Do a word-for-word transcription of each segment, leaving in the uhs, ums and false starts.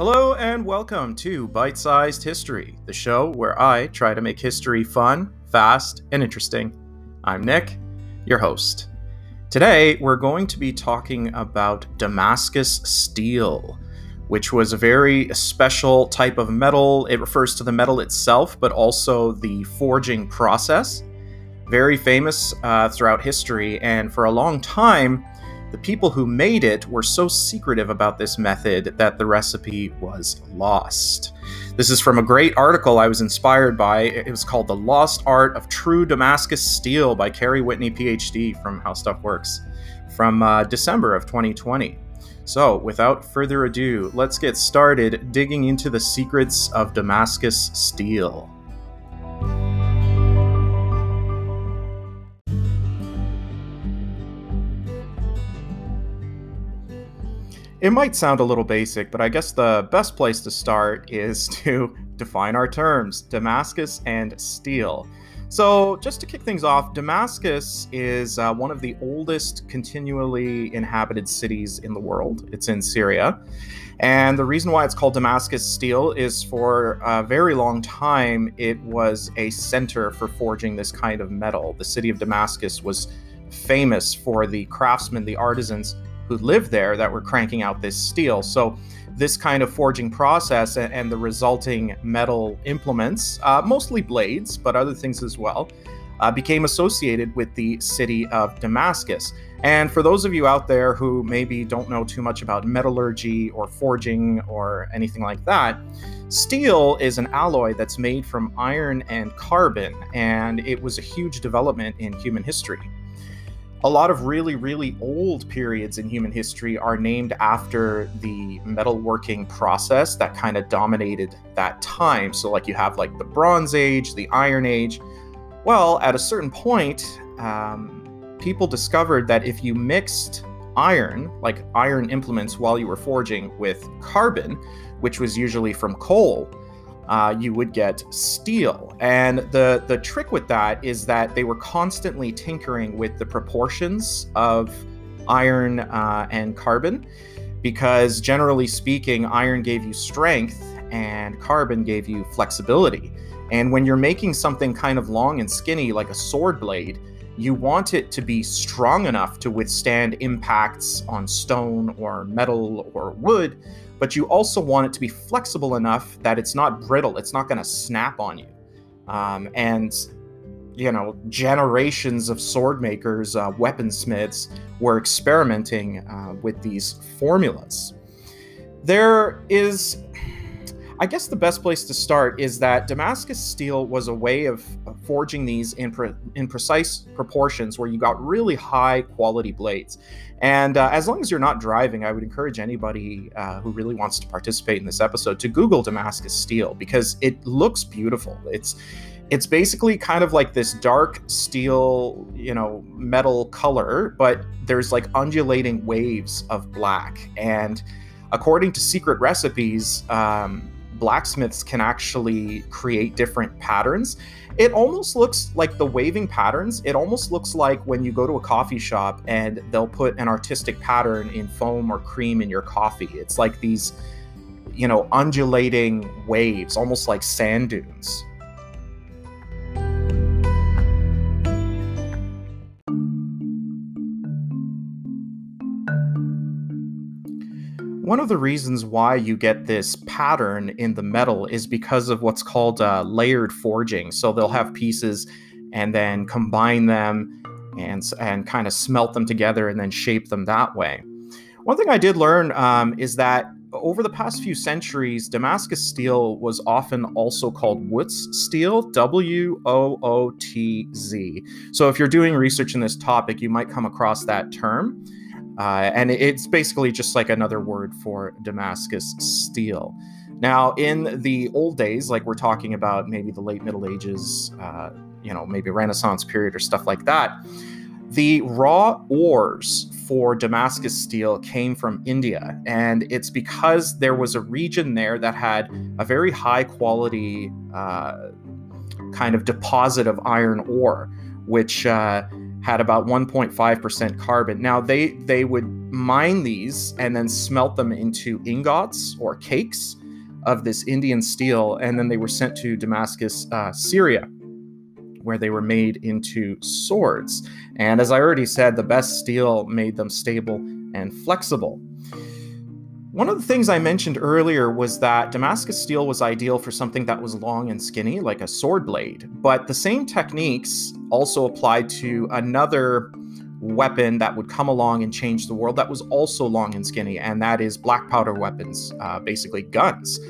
Hello and welcome to Bite-Sized History, the show where I try to make history fun, fast, and interesting. I'm Nick, your host. Today, we're going to be talking about Damascus steel, which was a very special type of metal. It refers to the metal itself, but also the forging process. Very famous uh, throughout history, and for a long time, the people who made it were so secretive about this method that the recipe was lost. This is from a great article I was inspired by. It was called The Lost Art of True Damascus Steel by Carrie Whitney, P H D, from How Stuff Works, from uh, December of twenty twenty. So, without further ado, let's get started digging into the secrets of Damascus steel. It might sound a little basic, but I guess the best place to start is to define our terms, Damascus and steel. So just to kick things off, Damascus is uh, one of the oldest continually inhabited cities in the world. It's in Syria. And the reason why it's called Damascus steel is for a very long time, it was a center for forging this kind of metal. The city of Damascus was famous for the craftsmen, the artisans, who lived there that were cranking out this steel. So this kind of forging process and the resulting metal implements, uh, mostly blades, but other things as well, uh, became associated with the city of Damascus. And for those of you out there who maybe don't know too much about metallurgy or forging or anything like that, steel is an alloy that's made from iron and carbon, and it was a huge development in human history. A lot of really, really old periods in human history are named after the metalworking process that kind of dominated that time. So like you have like the Bronze Age, the Iron Age. Well, at a certain point, um, people discovered that if you mixed iron, like iron implements while you were forging, with carbon, which was usually from coal, Uh, you would get steel. And the, the trick with that is that they were constantly tinkering with the proportions of iron uh, and carbon, because generally speaking, iron gave you strength and carbon gave you flexibility. And when you're making something kind of long and skinny, like a sword blade, you want it to be strong enough to withstand impacts on stone or metal or wood, but you also want it to be flexible enough that it's not brittle, it's not gonna snap on you. Um, and, you know, generations of sword makers, uh, weaponsmiths were experimenting uh, with these formulas. There is, I guess the best place to start is that Damascus steel was a way of forging these in, pre- in precise proportions where you got really high quality blades. And uh, as long as you're not driving, I would encourage anybody uh, who really wants to participate in this episode to Google Damascus steel, because it looks beautiful. It's it's basically kind of like this dark steel, you know, metal color, but there's like undulating waves of black. And according to secret recipes, um, blacksmiths can actually create different patterns. It almost looks like the waving patterns. It almost looks like when you go to a coffee shop and they'll put an artistic pattern in foam or cream in your coffee. It's like these, you know, undulating waves, almost like sand dunes. One of the reasons why you get this pattern in the metal is because of what's called uh, layered forging. So they'll have pieces and then combine them and, and kind of smelt them together and then shape them that way. One thing I did learn um, is that over the past few centuries, Damascus steel was often also called Wootz steel, W O O T Z. So if you're doing research in this topic, you might come across that term. Uh, and it's basically just like another word for Damascus steel. Now, in the old days, like we're talking about maybe the late Middle Ages, uh, you know, maybe Renaissance period or stuff like that, the raw ores for Damascus steel came from India. And it's because there was a region there that had a very high quality uh, kind of deposit of iron ore, which... Uh, had about one point five percent carbon. Now, they, they would mine these and then smelt them into ingots or cakes of this Indian steel, and then they were sent to Damascus, uh, Syria, where they were made into swords. And as I already said, the best steel made them stable and flexible. One of the things I mentioned earlier was that Damascus steel was ideal for something that was long and skinny, like a sword blade. But the same techniques also applied to another weapon that would come along and change the world that was also long and skinny, and that is black powder weapons, uh, basically guns.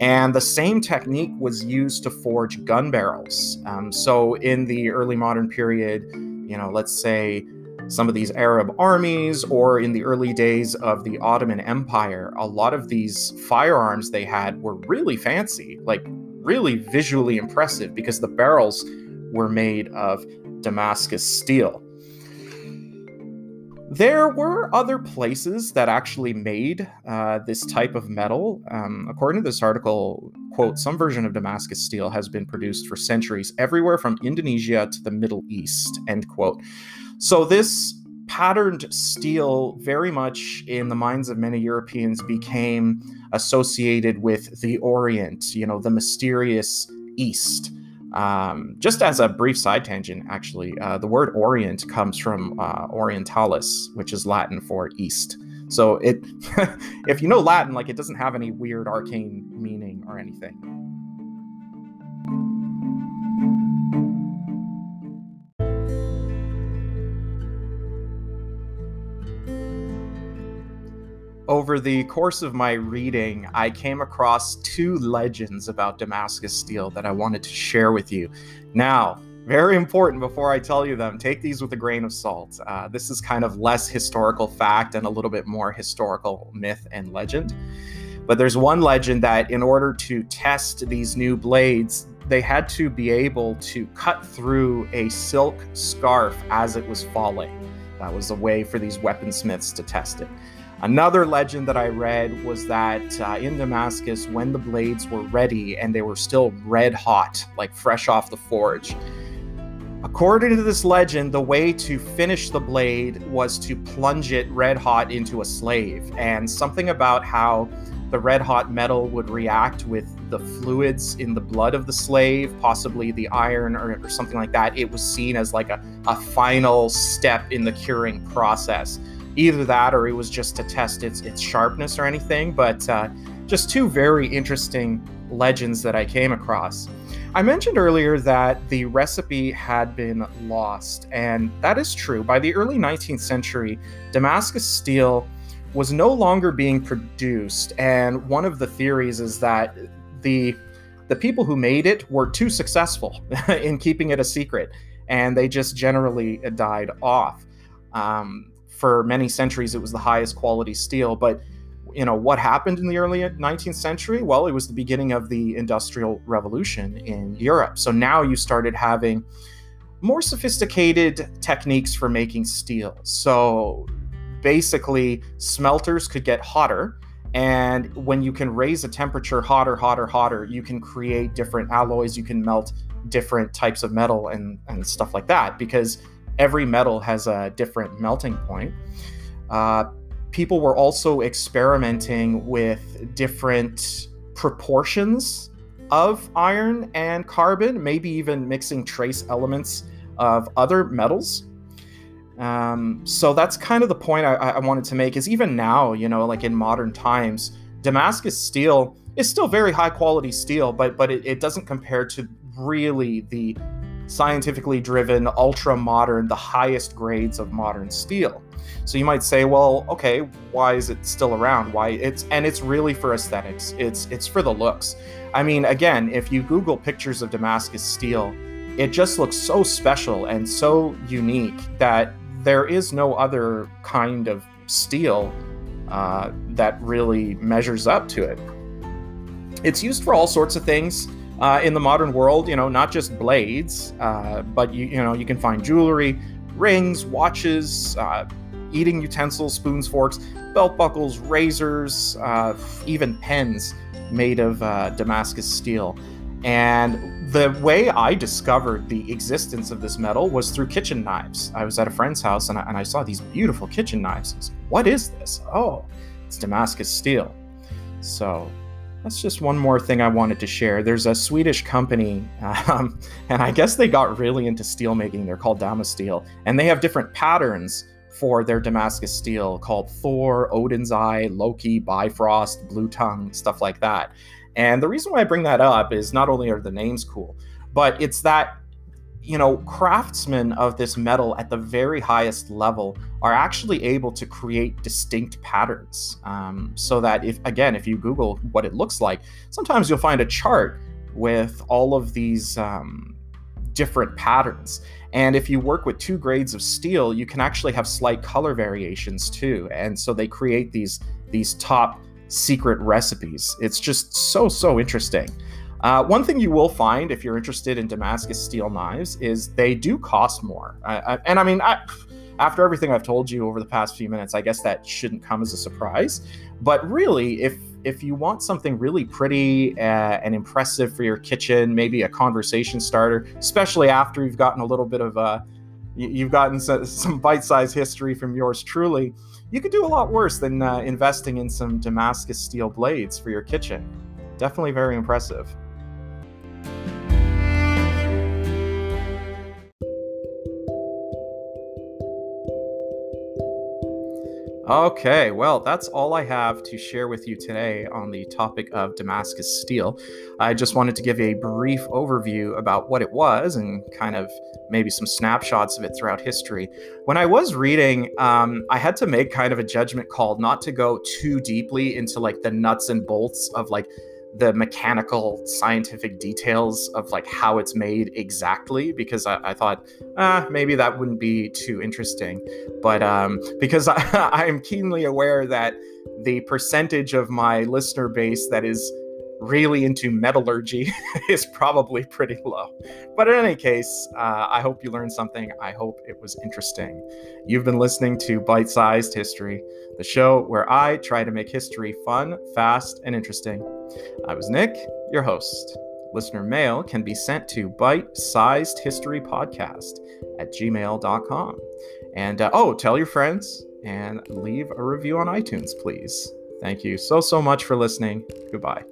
And the same technique was used to forge gun barrels. Um, so in the early modern period, you know, let's say some of these Arab armies, or in the early days of the Ottoman Empire, a lot of these firearms they had were really fancy, like really visually impressive, because the barrels were made of Damascus steel. There were other places that actually made uh, this type of metal. Um, according to this article, quote, some version of Damascus steel has been produced for centuries everywhere from Indonesia to the Middle East, end quote. So this patterned steel, very much in the minds of many Europeans, became associated with the Orient, you know, the mysterious East. Um, just as a brief side tangent, actually, uh, the word Orient comes from uh, Orientalis, which is Latin for East. So it, if you know Latin, like, it doesn't have any weird arcane meaning or anything. Over the course of my reading, I came across two legends about Damascus steel that I wanted to share with you. Now, very important before I tell you them, take these with a grain of salt. Uh, this is kind of less historical fact and a little bit more historical myth and legend. But there's one legend that in order to test these new blades, they had to be able to cut through a silk scarf as it was falling. That was a way for these weaponsmiths to test it. Another legend that I read was that uh, in Damascus, when the blades were ready and they were still red hot, like fresh off the forge, according to this legend, the way to finish the blade was to plunge it red hot into a slave. And something about how the red hot metal would react with the fluids in the blood of the slave, possibly the iron or, or something like that, it was seen as like a, a final step in the curing process. Either that, or it was just to test its its sharpness or anything, but uh, just two very interesting legends that I came across. I mentioned earlier that the recipe had been lost, and that is true. By the early nineteenth century, Damascus steel was no longer being produced, and one of the theories is that the, the people who made it were too successful in keeping it a secret, and they just generally died off. Um, For many centuries, it was the highest quality steel. But, you know, what happened in the early nineteenth century? Well, it was the beginning of the Industrial Revolution in Europe. So now you started having more sophisticated techniques for making steel. So basically, smelters could get hotter. And when you can raise a temperature hotter, hotter, hotter, you can create different alloys. You can melt different types of metal and, and stuff like that, because every metal has a different melting point. Uh, people were also experimenting with different proportions of iron and carbon, maybe even mixing trace elements of other metals. Um, so that's kind of the point I, I wanted to make, is even now, you know, like in modern times, Damascus steel is still very high quality steel, but, but it, it doesn't compare to really the scientifically driven, ultra-modern, the highest grades of modern steel. So you might say, well, okay, why is it still around? Why it's and it's really for aesthetics. It's it's for the looks. I mean, again, if you Google pictures of Damascus steel, it just looks so special and so unique that there is no other kind of steel uh, that really measures up to it. It's used for all sorts of things. Uh, in the modern world, you know, not just blades, uh, but, you, you know, you can find jewelry, rings, watches, uh, eating utensils, spoons, forks, belt buckles, razors, uh, even pens made of uh, Damascus steel. And the way I discovered the existence of this metal was through kitchen knives. I was at a friend's house and I, and I saw these beautiful kitchen knives. I was like, what is this? Oh, it's Damascus steel. So that's just one more thing I wanted to share. There's a Swedish company, um, and I guess they got really into steel making. They're called Damasteel, and they have different patterns for their Damascus steel called Thor, Odin's Eye, Loki, Bifrost, Blue Tongue, stuff like that. And the reason why I bring that up is not only are the names cool, but it's that, you know, craftsmen of this metal at the very highest level are actually able to create distinct patterns. Um, so that if, again, if you Google what it looks like, sometimes you'll find a chart with all of these um, different patterns. And if you work with two grades of steel, you can actually have slight color variations too. And so they create these, these top secret recipes. It's just so, so interesting. Uh, one thing you will find if you're interested in Damascus steel knives is they do cost more. I, I, and I mean, I, after everything I've told you over the past few minutes, I guess that shouldn't come as a surprise. But really, if if you want something really pretty uh, and impressive for your kitchen, maybe a conversation starter, especially after you've gotten a little bit of a, you've gotten some bite-sized history from yours truly, you could do a lot worse than uh, investing in some Damascus steel blades for your kitchen. Definitely very impressive. Okay, well, that's all I have to share with you today on the topic of Damascus steel. I just wanted to give a brief overview about what it was and kind of maybe some snapshots of it throughout history. When I was reading, um, I had to make kind of a judgment call not to go too deeply into like the nuts and bolts of like the mechanical scientific details of like how it's made exactly, because I, I thought ah, maybe that wouldn't be too interesting. But um, because I, I am keenly aware that the percentage of my listener base that is really into metallurgy is probably pretty low. But in any case, uh, I hope you learned something. I hope it was interesting. You've been listening to Bite-Sized History, the show where I try to make history fun, fast, and interesting. I was Nick, your host. Listener mail can be sent to bite-sized history podcast at gmail dot com. And uh, oh, tell your friends and leave a review on iTunes, please. Thank you so, so much for listening. Goodbye.